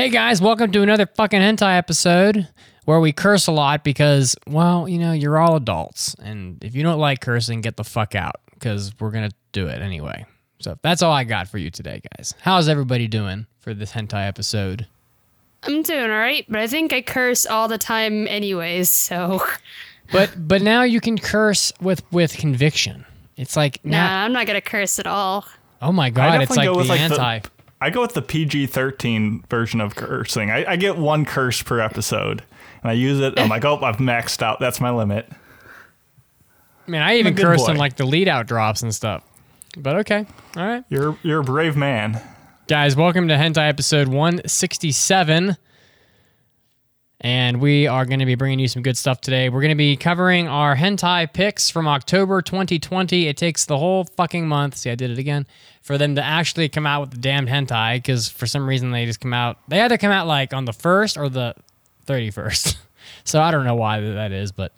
Hey guys, welcome to another fucking hentai episode where we curse a lot because, well, you know, you're all adults. And if you don't like cursing, get the fuck out because we're going to do it anyway. So that's all I got for you today, guys. How's everybody doing for this hentai episode? I'm doing all right, but I think I curse all the time anyways, so... But now you can curse with conviction. It's like... Nah, I'm not going to curse at all. Oh my God, it's like the anti... I go with the PG-13 version of cursing. I get one curse per episode, and I use it. I'm like, oh, I've maxed out. That's my limit. Man, I even curse on like the lead-out drops and stuff. But okay, all right. You're a brave man, guys. Welcome to Hentai episode 167, and we are going to be bringing you some good stuff today. We're going to be covering our hentai picks from October 2020. It takes the whole fucking month. See, I did it again. For them to actually come out with the damned hentai, because for some reason they just come out... They had to come out, like, on the 1st or the 31st. So I don't know why that is, but...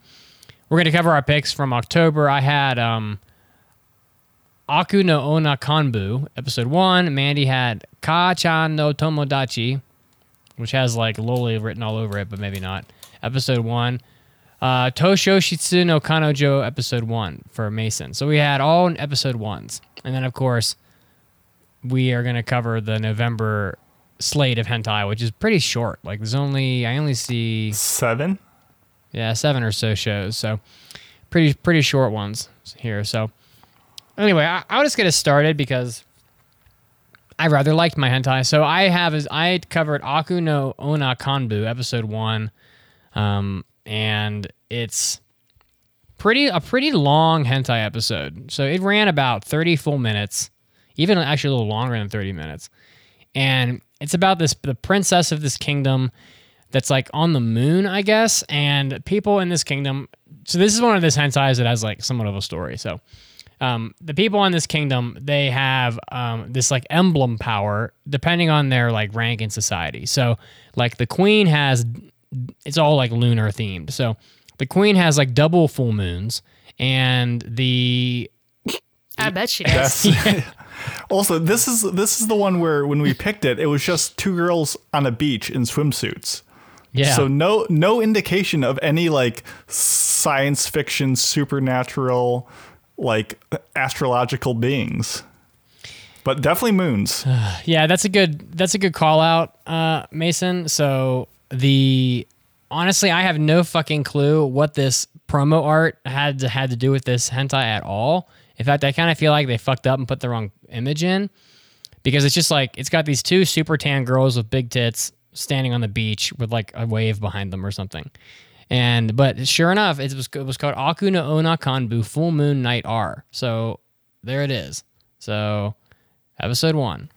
We're going to cover our picks from October. I had Aku no Onna Kanbu, episode 1. Mandy had Kaachan no Tomodachi, which has, like, loli written all over it, but maybe not. Episode 1. Toshoshitsu no Kanojo, episode 1 for Mason. So we had all episode 1s. And then, of course... We are going to cover the November slate of hentai, which is pretty short. Like, there's only... I only see... 7? Yeah, 7 or so shows. So, pretty short ones here. So, anyway, I'll just get us started because I rather liked my hentai. So, I covered Aku no Onna Kanbu, episode 1. And it's a pretty long hentai episode. So, it ran about 30 full minutes. Even actually a little longer than 30 minutes. And it's about the princess of this kingdom that's like on the moon, I guess. And people in this kingdom... So this is one of those hentais that has like somewhat of a story. So the people in this kingdom, they have this like emblem power depending on their like rank in society. So like the queen has... It's all like lunar themed. So the queen has like double full moons. And the... I bet she does. Yeah. Also, this is the one where when we picked it, it was just two girls on a beach in swimsuits. Yeah. So no indication of any like science fiction, supernatural, like astrological beings, but definitely moons. Yeah, that's a good call out, Mason. So honestly, I have no fucking clue what this promo art had to do with this hentai at all. In fact, I kind of feel like they fucked up and put the wrong image in because it's just like, it's got these two super tan girls with big tits standing on the beach with like a wave behind them or something. But sure enough, it was called Aku no Onna Kanbu Full Moon Night R. So there it is. So episode 1.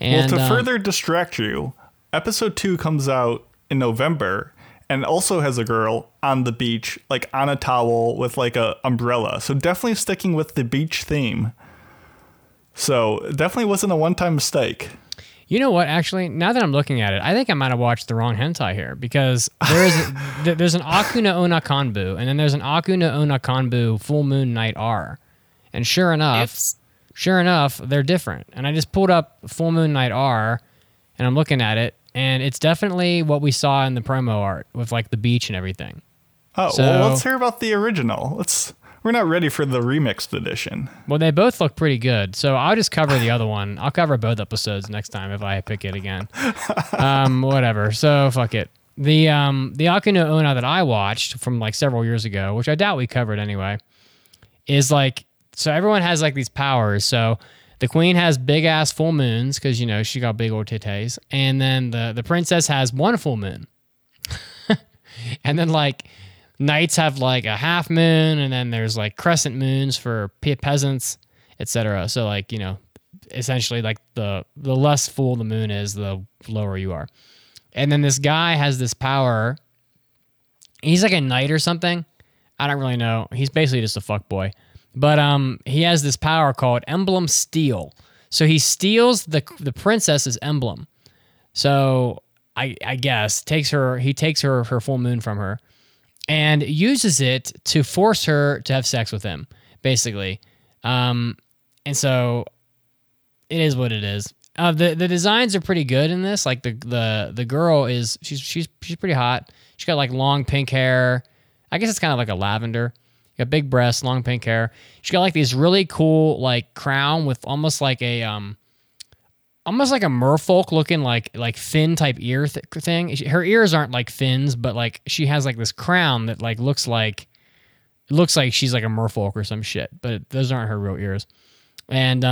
And, well, to further distract you, episode 2 comes out in November and also has a girl on the beach, like on a towel with like a umbrella. So definitely sticking with the beach theme. So definitely wasn't a one-time mistake. You know what? Actually, now that I'm looking at it, I think I might have watched the wrong hentai here because there's an Aku no Onna Kanbu, and then there's an Aku no Onna Kanbu Full Moon Night R, and sure enough, they're different. And I just pulled up Full Moon Night R, and I'm looking at it. And it's definitely what we saw in the promo art with like the beach and everything. Oh, so, well, let's hear about the original. We're not ready for the remixed edition. Well, they both look pretty good. So I'll just cover the other one. I'll cover both episodes next time if I pick it again. Whatever. So fuck it. The Aku no Onna that I watched from like several years ago, which I doubt we covered anyway, is like, so everyone has like these powers. So the queen has big-ass full moons because, you know, she got big old titties. And then the princess has one full moon. And then, like, knights have, like, a half moon. And then there's, like, crescent moons for peasants, etc. So, like, you know, essentially, like, the less full the moon is, the lower you are. And then this guy has this power. He's, like, a knight or something. I don't really know. He's basically just a fuckboy. But he has this power called Emblem Steal. So he steals the princess's emblem. So I guess he takes her full moon from her and uses it to force her to have sex with him, basically. And so it is what it is. The designs are pretty good in this. Like the girl is she's pretty hot. She's got like long pink hair. I guess it's kind of like a lavender. You got big breasts, long pink hair. She's got like these really cool like crown with almost like a merfolk looking like fin type ear thing. Her ears aren't like fins, but like she has like this crown that like looks like she's like a merfolk or some shit. But those aren't her real ears. And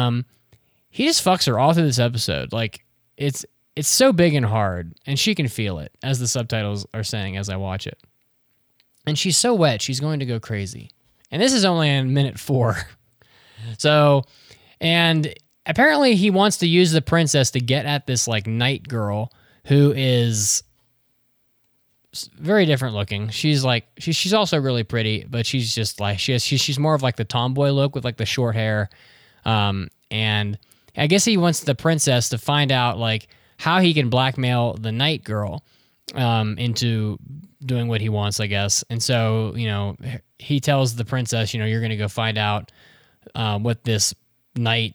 he just fucks her all through this episode. Like it's so big and hard, and she can feel it, as the subtitles are saying as I watch it. And she's so wet, she's going to go crazy. And this is only in minute 4. So, and apparently he wants to use the princess to get at this like knight girl who is very different looking. She's like she's also really pretty, but she's just like she's more of like the tomboy look with like the short hair. And I guess he wants the princess to find out like how he can blackmail the knight girl into doing what he wants, I guess. And so, you know, he tells the princess, you know, you're going to go find out what this knight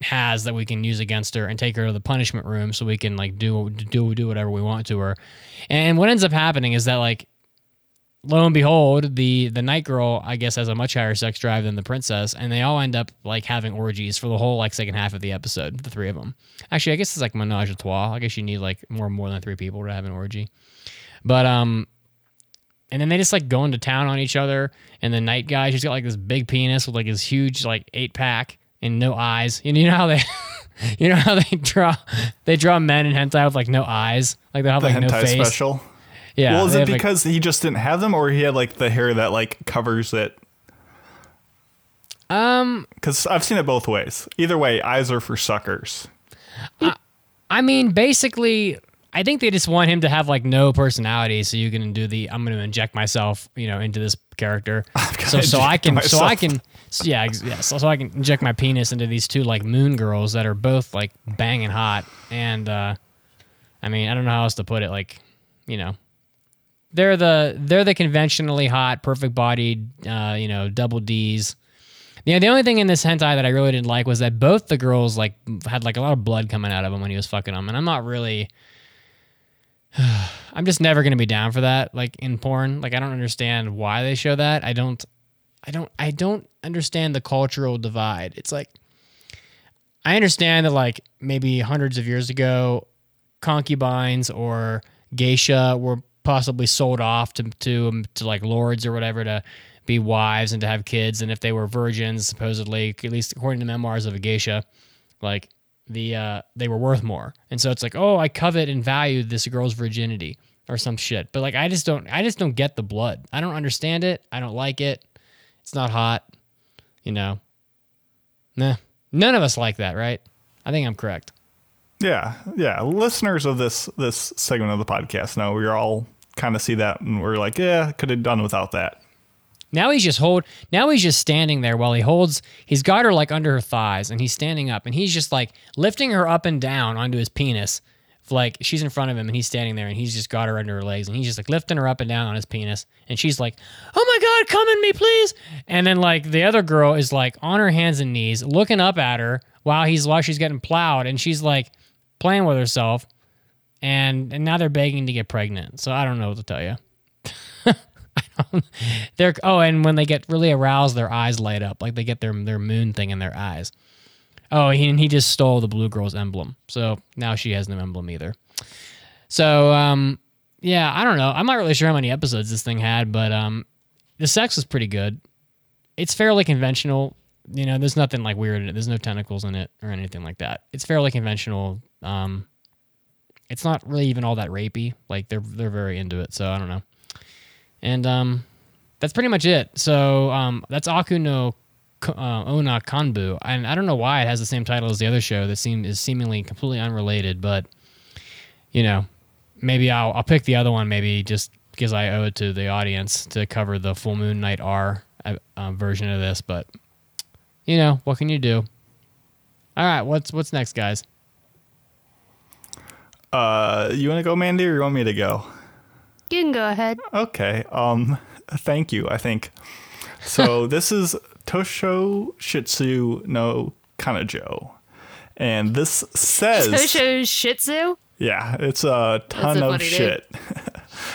has that we can use against her and take her to the punishment room so we can like do whatever we want to her. And what ends up happening is that like, lo and behold, the night girl, I guess, has a much higher sex drive than the princess, and they all end up like having orgies for the whole like second half of the episode, the three of them. Actually, I guess it's like menage a trois. I guess you need like more than 3 people to have an orgy. But and then they just like go into town on each other, and the night guy, she's got like this big penis with like this huge like 8-pack. And no eyes. And you know how they, draw men in hentai with like no eyes, like they have like no face. Special. Yeah. Well, is it because he just didn't have them, or he had like the hair that like covers it? Because I've seen it both ways. Either way, eyes are for suckers. I mean, basically, I think they just want him to have like no personality, so you can do the I'm going to inject myself, you know, into this character, so I can inject my penis into these 2 like moon girls that are both like banging hot. And I mean, I don't know how else to put it. Like, you know, they're the conventionally hot, perfect bodied, you know, double Ds. You know, the only thing in this hentai that I really didn't like was that both the girls like had like a lot of blood coming out of them when he was fucking them, and I'm not really. I'm just never going to be down for that. Like in porn, like I don't understand why they show that. I don't understand the cultural divide. It's like, I understand that like maybe hundreds of years ago, concubines or geisha were possibly sold off to like lords or whatever to be wives and to have kids. And if they were virgins, supposedly, at least according to memoirs of a geisha, like they were worth more. And so it's like, oh, I covet and value this girl's virginity or some shit. But like, I just don't get the blood. I don't understand it. I don't like it. It's not hot, you know. Nah, none of us like that, right? I think I'm correct. Yeah. Listeners of this segment of the podcast know we're all kind of see that, and we're like, yeah, could have done without that. Now he's just standing there while he's got her like under her thighs, and he's standing up, and he's just like lifting her up and down onto his penis. Like she's in front of him, and he's standing there, and he's just got her under her legs, and he's just like lifting her up and down on his penis. And she's like, oh my God, come in me, please. And then like the other girl is like on her hands and knees, looking up at her while she's getting plowed, and she's like playing with herself. And now they're begging to get pregnant. So I don't know what to tell you. And when they get really aroused, their eyes light up, like they get their moon thing in their eyes. Oh, he just stole the blue girl's emblem, so now she has no emblem either. So yeah, I don't know. I'm not really sure how many episodes this thing had, but the sex was pretty good. It's fairly conventional, you know. There's nothing like weird in it. There's no tentacles in it or anything like that. It's fairly conventional. It's not really even all that rapey. Like they're very into it, so I don't know. And that's pretty much it. So that's Aku no Onna Kanbu. And I don't know why it has the same title as the other show that is seemingly completely unrelated, but, you know, maybe I'll pick the other one, maybe just because I owe it to the audience to cover the Full Moon Night R version of this. But, you know, what can you do? All right, what's next, guys? You want to go, Mandy, or you want me to go? You can go ahead. Okay. Thank you, I think. So this is Toshoshitsu no Kanojo. And this says... Toshoshitsu? Yeah, it's a ton of shit.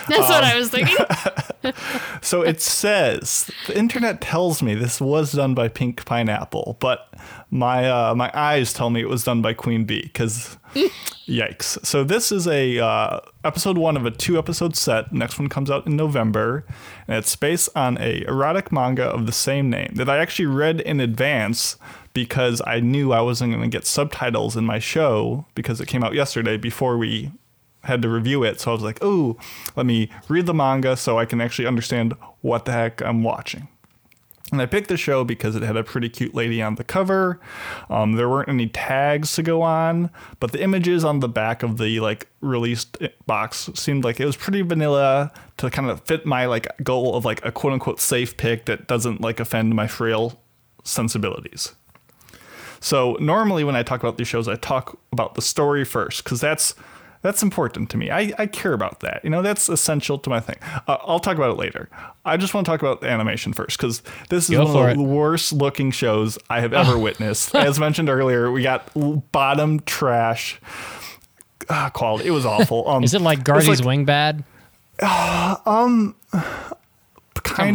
That's what I was thinking. So it says, the internet tells me this was done by Pink Pineapple, but my my eyes tell me it was done by Queen Bee, because yikes. So this is a episode one of a 2-episode set. The next one comes out in November, and it's based on a erotic manga of the same name that I actually read in advance because I knew I wasn't going to get subtitles in my show because it came out yesterday before we had to review it. So I was like, oh, let me read the manga so I can actually understand what the heck I'm watching. And I picked the show because it had a pretty cute lady on the cover. There weren't any tags to go on, but the images on the back of the like released box seemed like it was pretty vanilla to kind of fit my like goal of like a quote unquote safe pick that doesn't like offend my frail sensibilities. So normally when I talk about these shows, I talk about the story first because that's important to me. I care about that. You know, that's essential to my thing. I'll talk about it later. I just want to talk about animation first because this is one of the worst looking shows I have ever witnessed. As mentioned earlier, we got bottom trash quality. It was awful. Is it like Guardi's like, Wing bad? Kind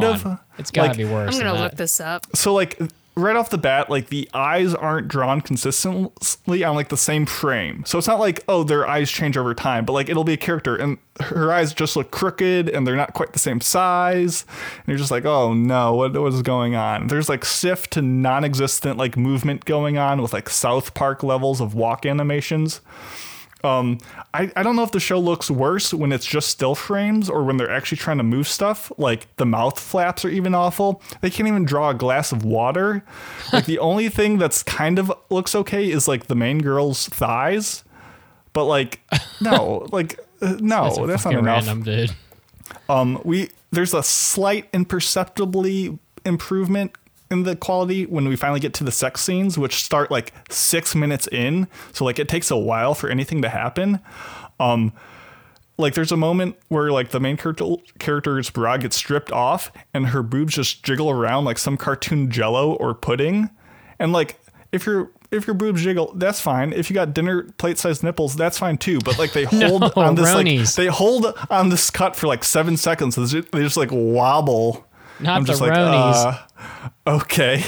of. It's gotta like, be worse. I'm gonna look this up. So like. Right off the bat, like the eyes aren't drawn consistently on like the same frame. So it's not like, oh, their eyes change over time, but like it'll be a character and her eyes just look crooked and they're not quite the same size. And you're just like, oh no, what is going on? There's like stiff to non-existent like movement going on with like South Park levels of walk animations. I don't know if the show looks worse when it's just still frames or when they're actually trying to move stuff. Like the mouth flaps are even awful. They can't even draw a glass of water. Like the only thing that's kind of looks okay is like the main girl's thighs, but no, that's not enough. Random, dude. There's a slight imperceptibly improvement in the quality when we finally get to the sex scenes, which start like 6 minutes in. So like it takes a while for anything to happen. Like there's a moment where like the main character's bra gets stripped off and her boobs just jiggle around like some cartoon jello or pudding. And like if your boobs jiggle, that's fine. If you got dinner plate sized nipples, that's fine too. But like they hold on this Ronies. Like they hold on this cut for like 7 seconds. They just like wobble. Not I'm just the like, Ronies. Okay.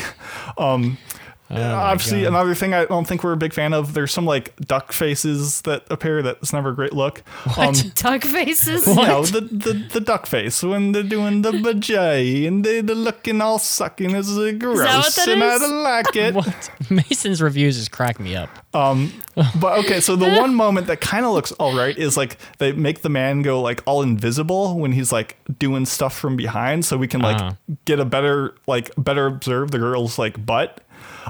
Obviously, God. Another thing I don't think we're a big fan of, there's some like duck faces that appear. That's never a great look. What? Duck faces? What? No, the duck face when they're doing the vajay and they're looking all sucking. It's gross. Is that what that and is? I don't like it. What? Mason's reviews just crack me up. But okay, so the one moment that kind of looks all right is like they make the man go like all invisible when he's like doing stuff from behind so we can like get a better observe the girl's like butt.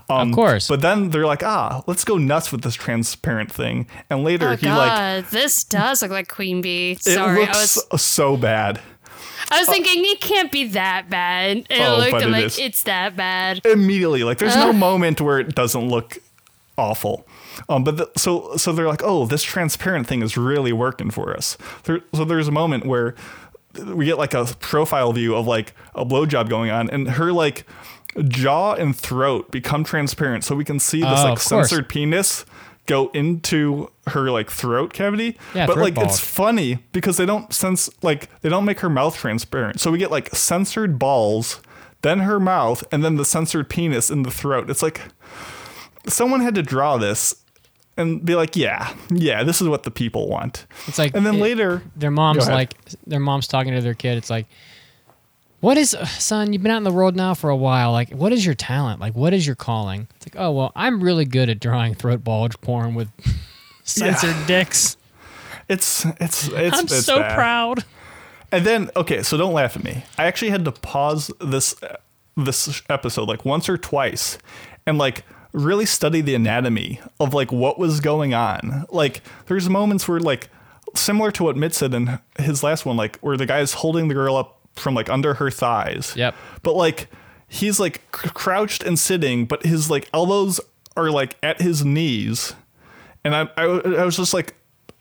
Of course. But then they're like, let's go nuts with this transparent thing. And later this does look like Queen Bee. Sorry. It looks so bad. I was thinking it can't be that bad. And it's that bad. Immediately. Like there's no moment where it doesn't look awful. So they're like, oh, this transparent thing is really working for us. So there's a moment where we get like a profile view of like a blowjob going on and her like jaw and throat become transparent so we can see this like censored penis go into her like throat cavity. Yeah, but like it's funny because they don't make her mouth transparent. So we get like censored balls, then her mouth, and then the censored penis in the throat. It's like someone had to draw this and be like, yeah, this is what the people want. It's like, and then later their mom's talking to their kid. It's like, what is, son, you've been out in the world now for a while. Like, what is your talent? Like, what is your calling? It's like, oh, well, I'm really good at drawing throat bulge porn with censored dicks. I'm so proud. And then, okay, so don't laugh at me. I actually had to pause this episode like once or twice and like really study the anatomy of like what was going on. Like, there's moments where like similar to what Mitt said in his last one, like where the guy is holding the girl up from like under her thighs. Yep. But like he's like crouched and sitting, but his like elbows are like at his knees. And I was just like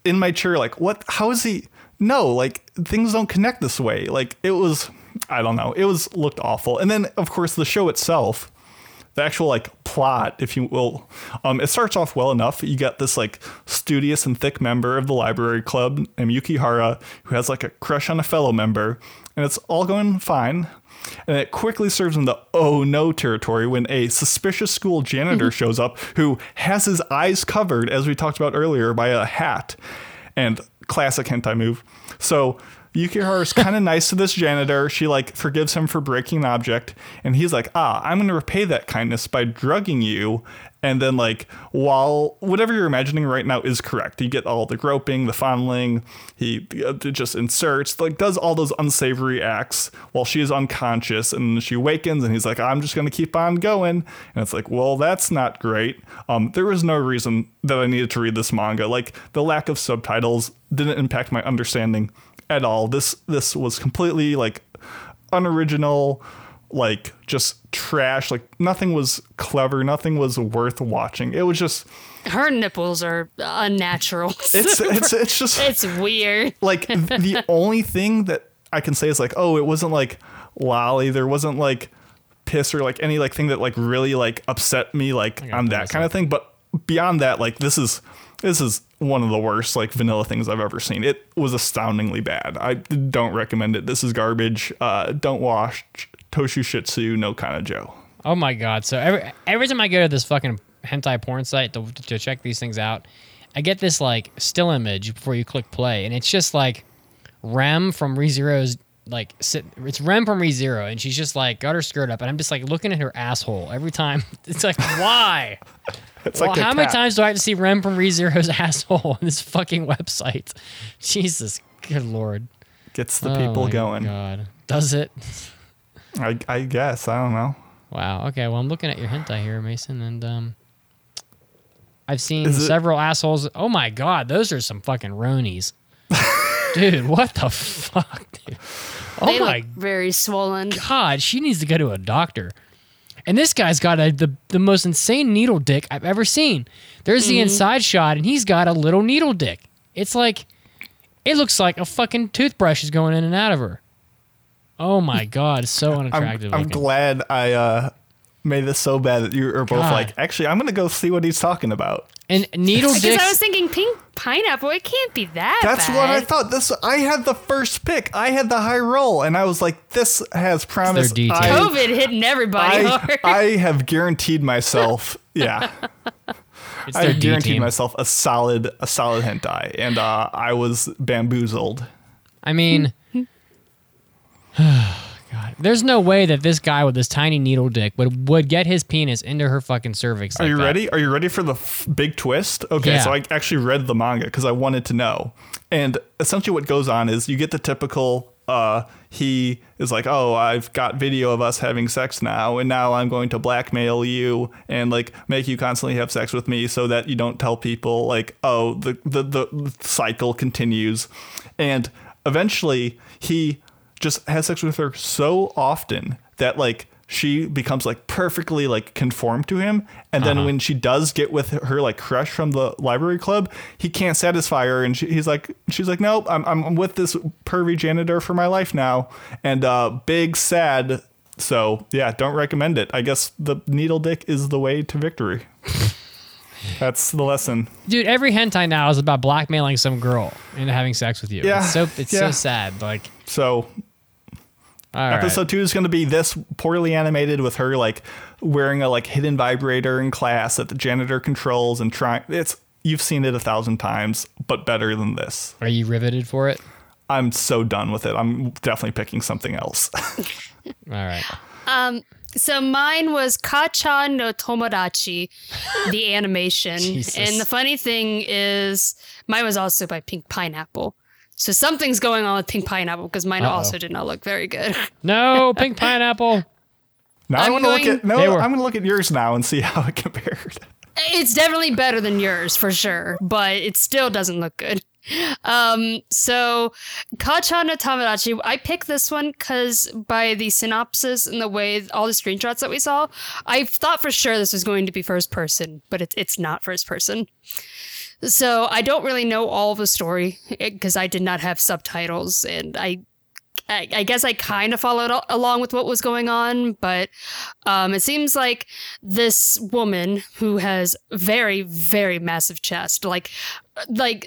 in my chair, like what, how is he? No, like things don't connect this way. Like it was, I don't know. It looked awful. And then of course the show itself, the actual like plot, if you will, it starts off well enough. You got this like studious and thick member of the library club named Yukihara who has like a crush on a fellow member, and it's all going fine. And it quickly serves in the oh no territory when a suspicious school janitor shows up who has his eyes covered, as we talked about earlier, by a hat. And classic hentai move. So Yukihara is kind of nice to this janitor. She like forgives him for breaking an object. And he's like, I'm going to repay that kindness by drugging you. And then like, while whatever you're imagining right now is correct, you get all the groping, the fondling, he just inserts, like does all those unsavory acts while she is unconscious, and she awakens and he's like, I'm just going to keep on going. And it's like, well, that's not great. There was no reason that I needed to read this manga. Like the lack of subtitles didn't impact my understanding at all. This was completely like unoriginal, like just trash. Like nothing was clever, nothing was worth watching. It was just, her nipples are unnatural. It's just, it's weird. Like the only thing that I can say is like, it wasn't like lolly, there wasn't like piss or like any like thing that like really like upset me like on that kind of thing. But beyond that, like this is one of the worst like vanilla things I've ever seen. It was astoundingly bad. I don't recommend it. This is garbage. Don't watch Toshoshitsu no Kanojo. Oh my god. So every time I go to this fucking hentai porn site to check these things out, I get this like still image before you click play, and it's just like Rem from ReZero's like it's Rem from ReZero, and she's just like got her skirt up, and I'm just like looking at her asshole every time. It's like, why? It's like, how many times do I have to see Rem from ReZero's asshole on this fucking website? Jesus, good lord. Gets the people going. God. Does it? I guess. I don't know. Wow. Okay. Well, I'm looking at your hentai here, Mason, and I've seen several assholes. Oh my god, those are some fucking Ronies. Dude, what the fuck, dude? They look very swollen. God, she needs to go to a doctor. And this guy's got the most insane needle dick I've ever seen. There's the inside shot, and he's got a little needle dick. It's like, it looks like a fucking toothbrush is going in and out of her. Oh my god, so unattractive. I'm glad I made this so bad that you were both like, actually, I'm going to go see what he's talking about. And needle dicks. Because I was thinking Pink Pineapple, it can't be that bad. That's what I thought. I had the first pick. I had the high roll, and I was like, this has promise. COVID hitting everybody hard. I have guaranteed myself, yeah. I guaranteed myself a solid hentai, and I was bamboozled. I mean... God. There's no way that this guy with this tiny needle dick would get his penis into her fucking cervix. Are like you that. Ready? Are you ready for the big twist? Okay, yeah. So I actually read the manga because I wanted to know. And essentially what goes on is you get the typical, he is like, I've got video of us having sex now, and now I'm going to blackmail you and like make you constantly have sex with me so that you don't tell people, like, the cycle continues. And eventually he... just has sex with her so often that like she becomes like perfectly like conformed to him. And then when she does get with her like crush from the library club, he can't satisfy her. And she's like, nope, I'm with this pervy janitor for my life now. And big sad. So yeah, don't recommend it. I guess the needle dick is the way to victory. That's the lesson. Dude, every hentai now is about blackmailing some girl into having sex with you. Yeah. It's so sad. Like, so all episode 2 is going to be this poorly animated with her like wearing a like hidden vibrator in class that the janitor controls and trying. You've seen it 1,000 times, but better than this. Are you riveted for it? I'm so done with it. I'm definitely picking something else. All right. So mine was Kaachan no Tomodachi, the animation. Jesus. And the funny thing is, mine was also by Pink Pineapple. So something's going on with Pink Pineapple because mine also did not look very good. No, Pink Pineapple. I'm going to look at yours now and see how it compared. It's definitely better than yours for sure, but it still doesn't look good. So Kaachan no Tomodachi, I picked this one because by the synopsis and the way all the screenshots that we saw, I thought for sure this was going to be first person, but it's not first person. So I don't really know all the story because I did not have subtitles, and I I guess I kind of followed along with what was going on, but it seems like this woman who has very, very massive chest, like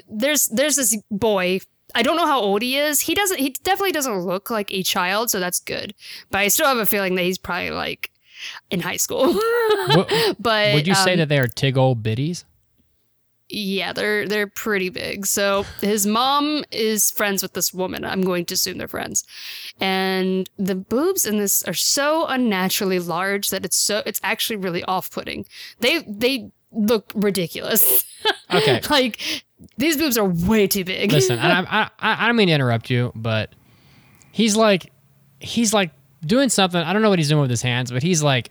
there's this boy. I don't know how old he is. He definitely doesn't look like a child, so that's good. But I still have a feeling that he's probably like in high school. But would you say that they are tig old biddies? Yeah, they're pretty big. So his mom is friends with this woman. I'm going to assume they're friends. And the boobs in this are so unnaturally large that it's actually really off-putting. They look ridiculous. Okay. Like, these boobs are way too big. Listen, I don't mean to interrupt you, but he's like doing something. I don't know what he's doing with his hands, but he's like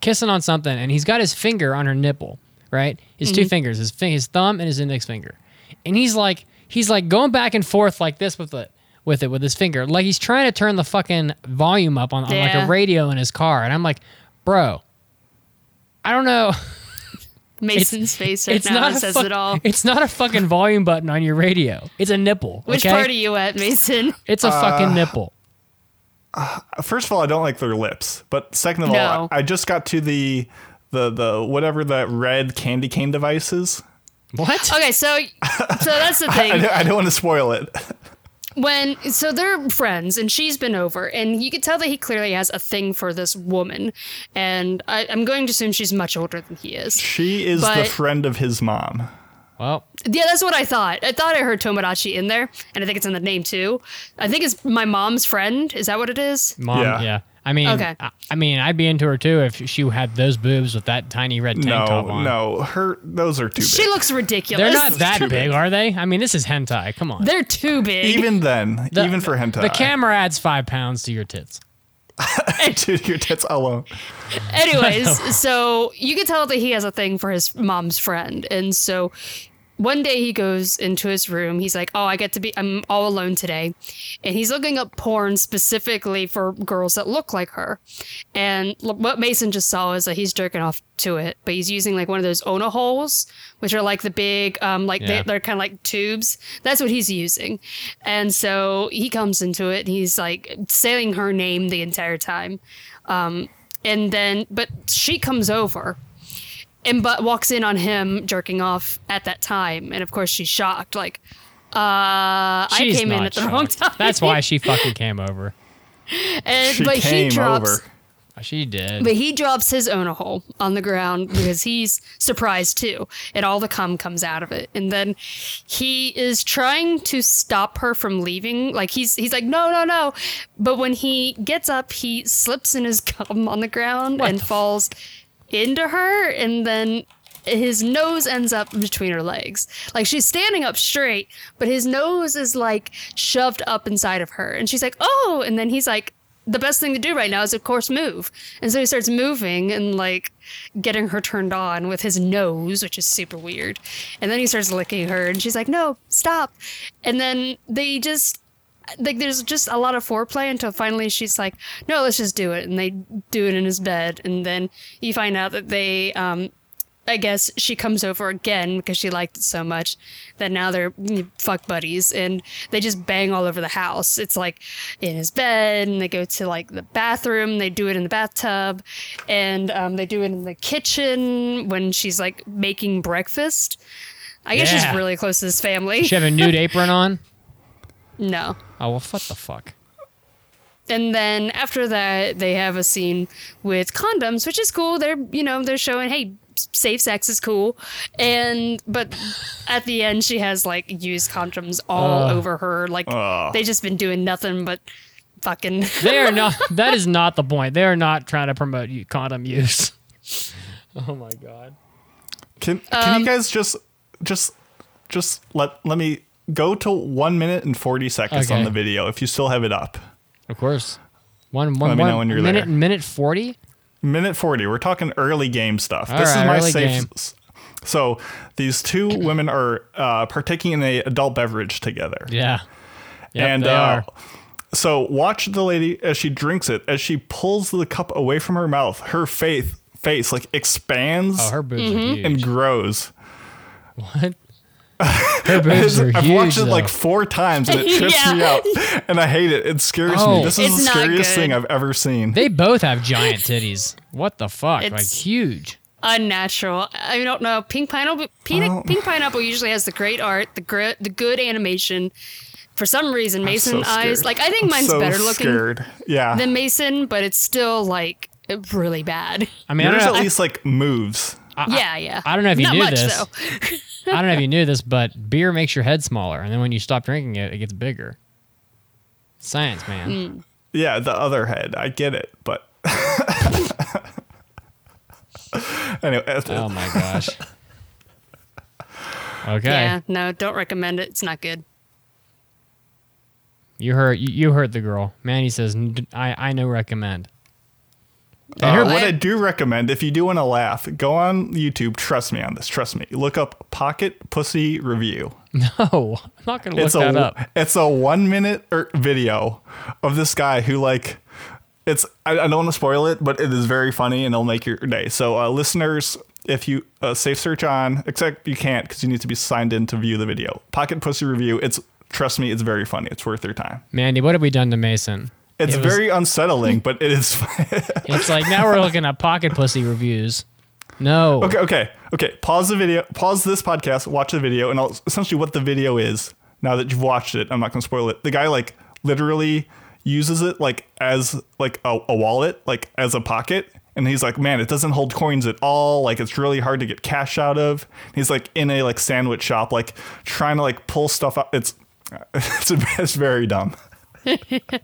kissing on something, and he's got his finger on her nipple. Right? His two fingers, his thumb and his index finger. And he's like going back and forth like this with his finger. Like he's trying to turn the fucking volume up on like a radio in his car. And I'm like, bro, I don't know. Mason's face right now says it all. It's not a fucking volume button on your radio. It's a nipple. Which part are you at, Mason? It's a fucking nipple. First of all, I don't like their lips. But second of all, I just got to the whatever that red candy cane device is. What? Okay, so that's the thing. I don't want to spoil it. So they're friends, and she's been over, and you can tell that he clearly has a thing for this woman, and I'm going to assume she's much older than he is. She is the friend of his mom. Well, yeah, that's what I thought. I thought I heard Tomodachi in there, and I think it's in the name too. I think it's my mom's friend. Is that what it is? Mom, yeah. I mean, okay. I mean, I'd be into her too if she had those boobs with that tiny red tank top on. No, those are too big. She looks ridiculous. They're not that big, are they? I mean, this is hentai. Come on. They're too big. Even then, even for hentai. The camera adds 5 pounds to your tits. To your tits alone. Anyways, so you can tell that he has a thing for his mom's friend. And so one day he goes into his room. He's like, oh, I'm all alone today. And he's looking up porn specifically for girls that look like her. And what Mason just saw is that he's jerking off to it, but he's using like one of those Ona holes, which are like the big, they're kind of like tubes. That's what he's using. And so he comes into it and he's like saying her name the entire time. But she comes over. But walks in on him jerking off at that time. And of course she's shocked. Like, I came in at the wrong time. That's why she fucking came over. She did. But he drops his own hole on the ground because he's surprised too. And all the cum comes out of it. And then he is trying to stop her from leaving. Like he's like, no. But when he gets up, he slips in his cum on the ground and falls into her, and then his nose ends up between her legs. Like she's standing up straight, but his nose is like shoved up inside of her, and she's like, oh, and then he's like, the best thing to do right now is of course move. And so he starts moving and like getting her turned on with his nose, which is super weird. And then he starts licking her, and she's like, no, stop. And then they just like, there's just a lot of foreplay until finally she's like, no, let's just do it. And they do it in his bed. And then you find out that they, I guess she comes over again because she liked it so much that now they're fuck buddies, and they just bang all over the house. It's like in his bed, and they go to like the bathroom. They do it in the bathtub, and they do it in the kitchen when she's like making breakfast. I guess she's really close to this family. Does she have a nude apron on? No. Oh, well, what the fuck? And then after that, they have a scene with condoms, which is cool. They're showing, hey, safe sex is cool. But at the end, she has, like, used condoms all over her. Like, they've just been doing nothing but fucking. That is not the point. They are not trying to promote condom use. Oh, my God. Can you guys just let me go to 1 minute and 40 seconds on the video if you still have it up. Of course. Let me know when you're there. Minute 40? Minute 40. We're talking early game stuff. All this is my safe game. So these two women are partaking in an adult beverage together. Yeah. Yep, and they are. So watch the lady as she drinks it. As she pulls the cup away from her mouth, her face like expands. Oh, her boobs are huge. And grows. What? Her boobs are huge. I've watched it like 4 times and it trips me out, and I hate it. It scares me. This is the scariest thing I've ever seen. They both have giant titties. What the fuck? It's like huge. Unnatural. I don't know. Pink Pineapple usually has the great art, the good animation. For some reason, Mason's eyes. Like I think mine's better looking than Mason, but it's still like really bad. I mean, there's at least like moves. I don't know if you knew this. I don't know if you knew this, but beer makes your head smaller, and then when you stop drinking it, it gets bigger. Science, man. Mm. Yeah, the other head. I get it, but anyway. Oh my gosh. Okay. Yeah. No, don't recommend it. It's not good. You hurt the girl. Manny says, "I no recommend." What I do recommend, if you do want to laugh, go on YouTube. Trust me on this. Trust me. Look up Pocket Pussy Review. No, I'm not going to look that up. It's a 1-minute video of this guy who like, it's, I don't want to spoil it, but it is very funny and it'll make your day. So listeners, if you safe search on, except you can't because you need to be signed in to view the video. Pocket Pussy Review. It's, trust me, it's very funny. It's worth your time. Mandy, what have we done to Mason? It was very unsettling, but it is. It's like now we're looking at pocket pussy reviews. No. Okay. Pause the video. Pause this podcast. Watch the video, and essentially what the video is. Now that you've watched it, I'm not going to spoil it. The guy like literally uses it like as like a wallet, like as a pocket, and he's like, man, it doesn't hold coins at all. Like it's really hard to get cash out of. He's like in a like sandwich shop, like trying to like pull stuff out. It's very dumb. He's like,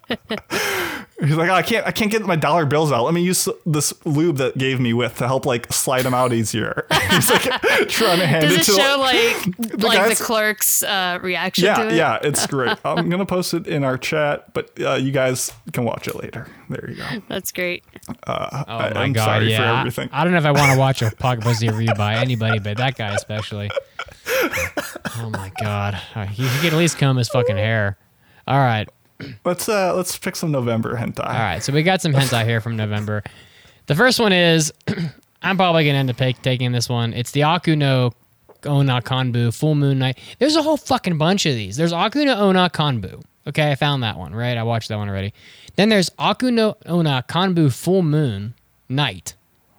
oh, I can't get my dollar bills out. Let me use this lube that gave me with to help like slide them out easier. He's like trying to hand it to. Does it show like the clerk's reaction to it? Yeah, it's great. I'm gonna post it in our chat, but you guys can watch it later. There you go. That's great. I'm sorry for everything. I don't know if I want to watch a Pocket Pussy review by anybody, but that guy especially. Oh my god, he could at least comb his fucking hair. All right. Let's pick some November hentai. All right, so we got some hentai here from November. The first one is, I'm probably going to end up taking this one. It's the Aku no Onna Kanbu Full Moon Night. There's a whole fucking bunch of these. There's Aku no Onna Kanbu. Okay, I found that one, right? I watched that one already. Then there's Aku no Onna Kanbu Full Moon Night,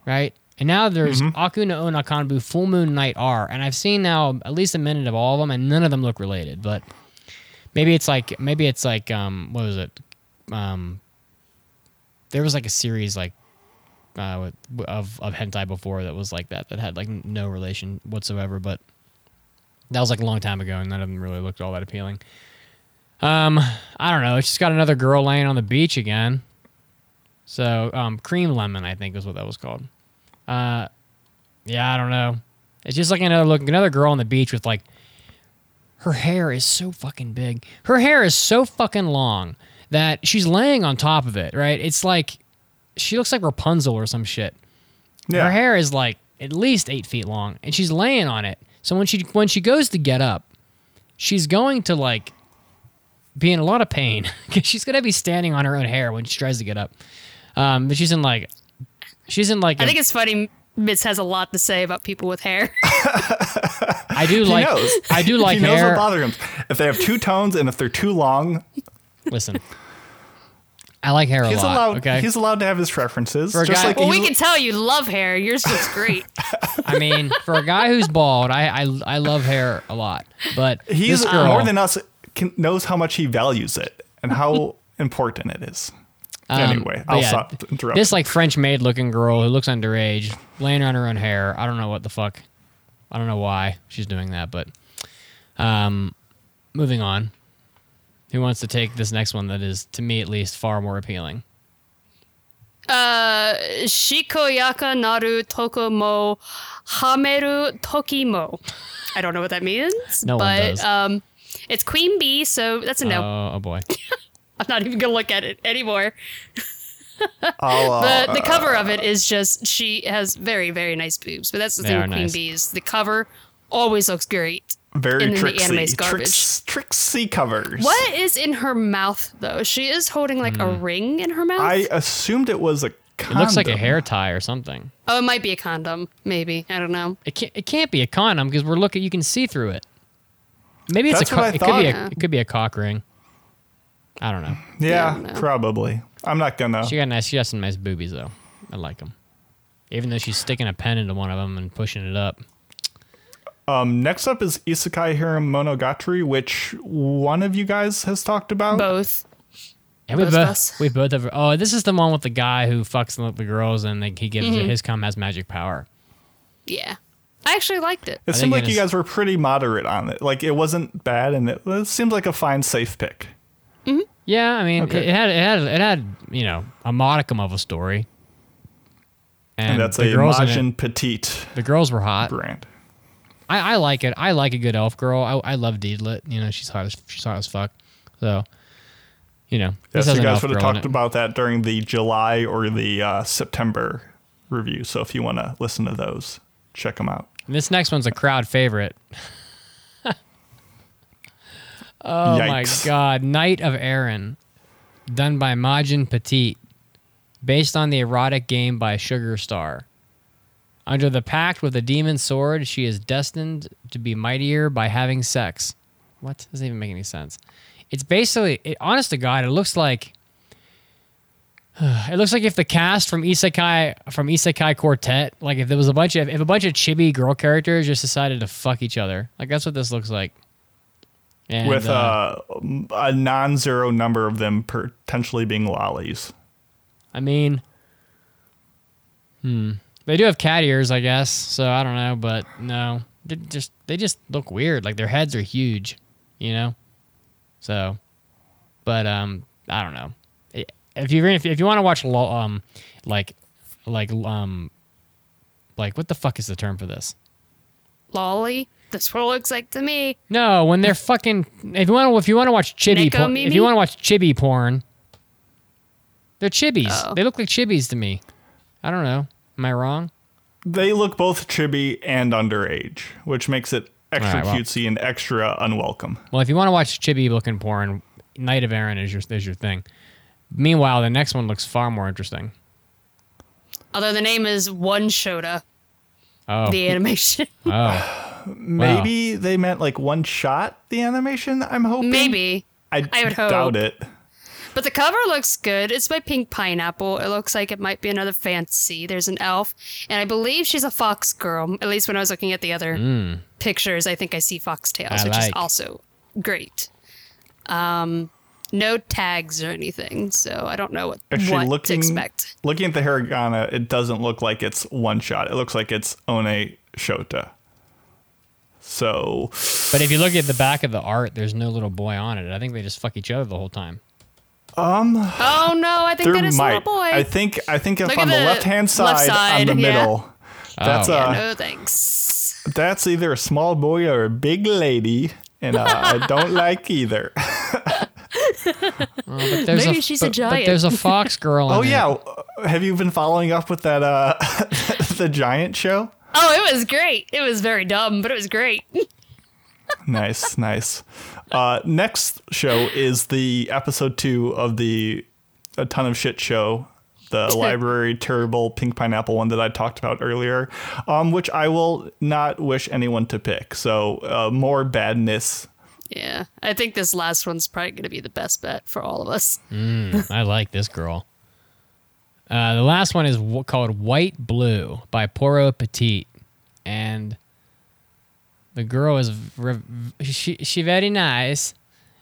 right? And now there's Aku no Onna Kanbu Full Moon Night R. And I've seen now at least a minute of all of them, and none of them look related, but... Maybe it's like what was it? There was like a series like of hentai before that was like that had like no relation whatsoever, but that was like a long time ago and none of them really looked all that appealing. I don't know. It's just got another girl laying on the beach again. So Cream Lemon, I think, is what that was called. Yeah, I don't know. It's just like another girl on the beach with like. Her hair is so fucking big. Her hair is so fucking long that she's laying on top of it, right? It's like she looks like Rapunzel or some shit. Yeah. Her hair is like at least 8 feet long, and she's laying on it. So when she goes to get up, she's going to like be in a lot of pain because she's gonna be standing on her own hair when she tries to get up. But she's in like. I think it's funny. Mitz has a lot to say about people with hair. I do like hair. He knows what bothers him. If they have two tones and if they're too long. Listen, I like hair a lot. He's allowed to have his preferences. We can tell you love hair. Yours looks great. I mean, for a guy who's bald, I love hair a lot. But he's this girl, more than us knows how much he values it and how important it is. Anyway, I'll stop interrupting. This like French maid looking girl who looks underage, laying on her own hair. I don't know what the fuck. I don't know why she's doing that, but moving on. Who wants to take this next one that is, to me at least, far more appealing? Shikoyaka naru toko mo hameru toki mo. I don't know what that means. No one does. It's Queen Bee, so that's a no. Oh boy. I'm not even going to look at it anymore. The cover of it is just, she has very, very nice boobs. But that's the thing with Queen Bees. The cover always looks great. Very tricksy. The anime's garbage. Tricksy covers. What is in her mouth, though? She is holding like a ring in her mouth. I assumed it was a condom. It looks like a hair tie or something. Oh, it might be a condom. Maybe. I don't know. It can't be a condom because you can see through it. Maybe it's it could be a cock ring. I don't know. Yeah, probably. I'm not gonna. She got some nice boobies though. I like them, even though she's sticking a pen into one of them and pushing it up. Next up is Isekai Hiramonogatari, which one of you guys has talked about? Both. Yeah, we both have. Oh, this is the one with the guy who fucks the girls and he gives mm-hmm. his cum has magic power. Yeah. I actually liked it. It seemed like you guys were pretty moderate on it. Like, it wasn't bad, and it seemed like a fine, safe pick. Mm-hmm. Yeah, I mean, okay. it had you know, a modicum of a story. And that's a Majin Petite. The girls were hot. Brand. I like it. I like a good elf girl. I love Deedlit. You know, she's hot as fuck. So, you know. Yes, you guys would have talked about that during the July or the September review. So if you want to listen to those, check them out. And this next one's a crowd favorite. Oh, yikes. My God. Knight of Erin, done by Majin Petit, based on the erotic game by Sugar Star. Under the pact with a demon sword, she is destined to be mightier by having sex. What? Doesn't even make any sense. It's basically, honest to God, it looks like if the cast from Isekai Quartet, like if a bunch of chibi girl characters just decided to fuck each other. Like, that's what this looks like. And, with a non-zero number of them potentially being lollies. I mean, they do have cat ears, I guess. So I don't know, but no, they just look weird. Like, their heads are huge, you know. So, but I don't know. If you want to watch like what the fuck is the term for this? Lolly. That's what it looks like to me. No, when they're fucking. If you want to watch chibi porn, they're chibis. Oh. They look like chibis to me. I don't know. Am I wrong? They look both chibi and underage, which makes it extra cutesy and extra unwelcome. Well, if you want to watch chibi looking porn, Knight of Erin is your thing. Meanwhile, the next one looks far more interesting. Although the name is One Shota. Oh. The animation. Oh. Maybe they meant like One Shot the animation, I'm hoping. Maybe. I would doubt it. But the cover looks good. It's by Pink Pineapple. It looks like it might be another fantasy. There's an elf, and I believe she's a fox girl. At least when I was looking at the other pictures, I think I see foxtails, which is also great. No tags or anything, so I don't know what to expect. Looking at the hiragana, it doesn't look like it's One Shot. It looks like it's Oni Shota. So, but if you look at the back of the art, there's no little boy on it. I think they just fuck each other the whole time. Oh no, I think that is a little boy. I think if look on the left-hand side, on the middle, that's no thanks. That's either a small boy or a big lady, and I don't like either. Maybe she's a giant. But there's a fox girl. Yeah, have you been following up with that the giant show? Oh, it was great. It was very dumb, but it was great. Nice. Next show is the episode 2 of the A Ton of Shit show, the library terrible Pink Pineapple one that I talked about earlier, which I will not wish anyone to pick. So more badness. Yeah, I think this last one's probably going to be the best bet for all of us. I like this girl. The last one is called White Blue by Poro Petite, and the girl is she very nice.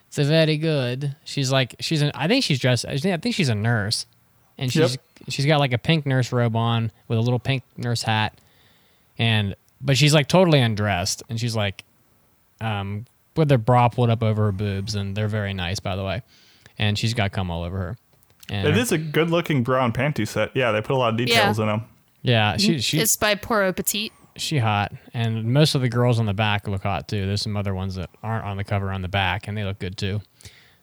It's very good. I think she's a nurse, and she's got like a pink nurse robe on with a little pink nurse hat, but she's like totally undressed, and she's like with her bra pulled up over her boobs, and they're very nice, by the way, and she's got cum all over her. And it is a good-looking brown panty set. Yeah, they put a lot of details in them. Yeah, it's by Poro Petite. She hot, and most of the girls on the back look hot too. There's some other ones that aren't on the cover on the back, and they look good too.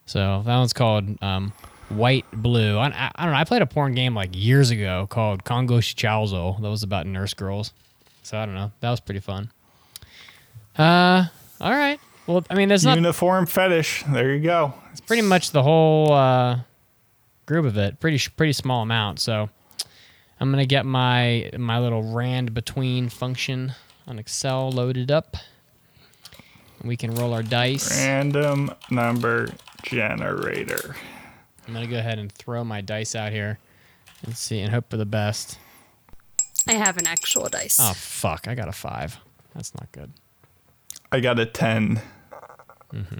So that one's called White Blue. I don't know. I played a porn game like years ago called Kongo Shichauzo. That was about nurse girls. So I don't know. That was pretty fun. All right. Well, I mean, there's not uniform fetish. There you go. It's pretty much the whole. Group of it, pretty small amount. So I'm gonna get my little rand between function on Excel loaded up. We can roll our dice. Random number generator. I'm going to go ahead and throw my dice out here and see and hope for the best. I have an actual dice. Oh, fuck. I got a 5. That's not good. I got a 10. Mm-hmm.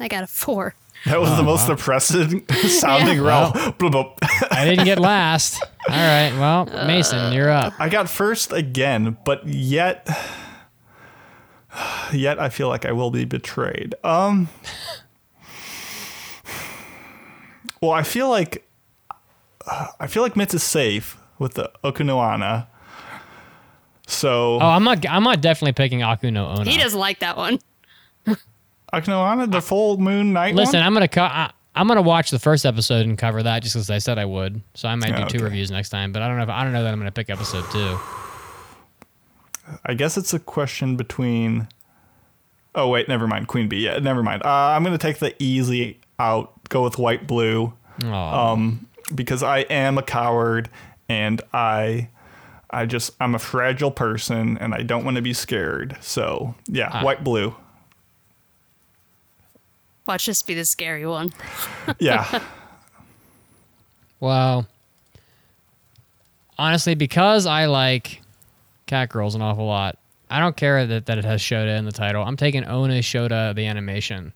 I got a 4. That was the most oppressive sounding roll. Well, I didn't get last. All right. Well, Mason, you're up. I got first again, but yet I feel like I will be betrayed. Well, I feel like Mitz is safe with the Aku no Onna. So. Oh, I'm not definitely picking Aku no Onna. He doesn't like that one. Aku no Onna, the full moon night. Listen, one? I'm gonna watch the first episode and cover that just because I said I would. So I might do two reviews next time, but I don't know that I'm gonna pick episode 2. I guess it's a question between. Oh wait, never mind. Queen Bee. Yeah, never mind. I'm gonna take the easy out. Go with White Blue. Because I am a coward and I'm a fragile person and I don't want to be scared. So yeah, White Blue. Watch this be the scary one. Yeah. Well, honestly, because I like Catgirls an awful lot, I don't care that it has Shota in the title. I'm taking Oni Shota the Animation.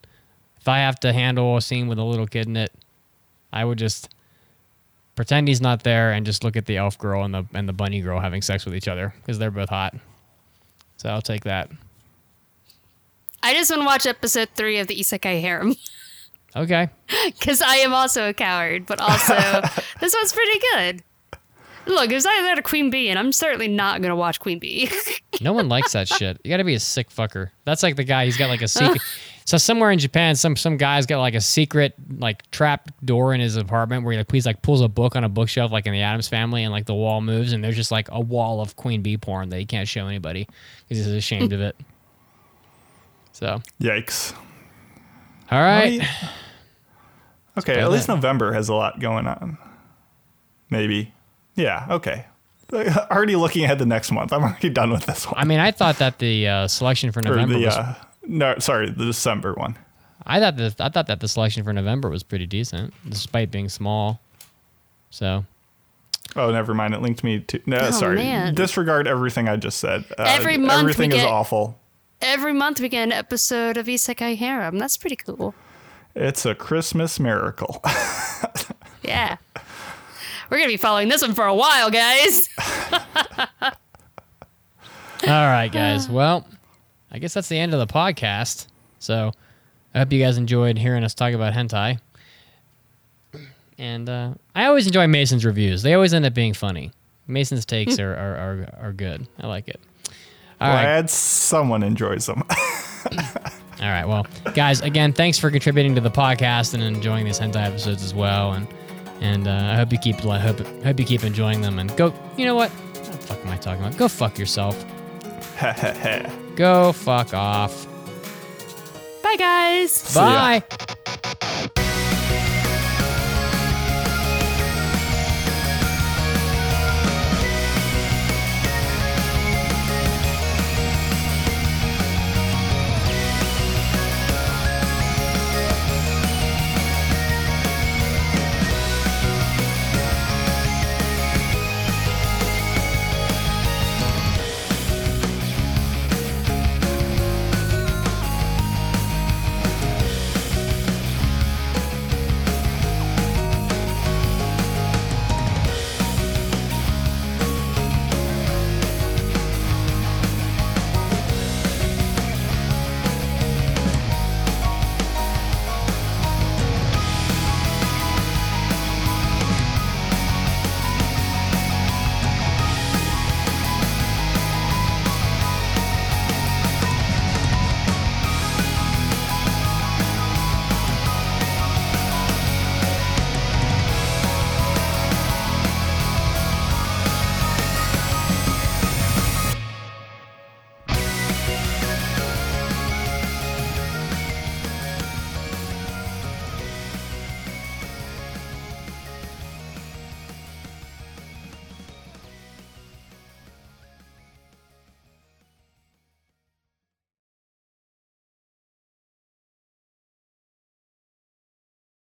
If I have to handle a scene with a little kid in it, I would just pretend he's not there and just look at the elf girl and the bunny girl having sex with each other because they're both hot. So I'll take that. I just want to watch episode 3 of the Isekai Harem. Okay. Because I am also a coward, but also this one's pretty good. Look, it was either that or Queen Bee, and I'm certainly not going to watch Queen Bee. No one likes that shit. You got to be a sick fucker. That's like the guy, he's got like a secret. So somewhere in Japan, some guy's got like a secret like trap door in his apartment where he pulls a book on a bookshelf like in the Addams Family, and like the wall moves, and there's just like a wall of Queen Bee porn that he can't show anybody because he's ashamed of it. So. Yikes. All right. Okay, at least November has a lot going on. Maybe. Yeah, okay. Already looking ahead to next month. I'm already done with this one. I mean, I thought that the selection for November was... No, sorry, the December one. I thought that the selection for November was pretty decent, despite being small. So... Oh, never mind. It linked me to... No, sorry. Man. Disregard everything I just said. Every month everything is awful. Every month we get an episode of Isekai Harem. That's pretty cool. It's a Christmas miracle. Yeah. We're going to be following this one for a while, guys. All right, guys. Well, I guess that's the end of the podcast. So I hope you guys enjoyed hearing us talk about hentai. And I always enjoy Mason's reviews. They always end up being funny. Mason's takes are good. I like it. Glad someone enjoys them. All right. Well, guys, again, thanks for contributing to the podcast and enjoying these hentai episodes as well. And I hope you keep enjoying them. And go, you know what? What the fuck am I talking about? Go fuck yourself. Go fuck off. Bye, guys. Bye.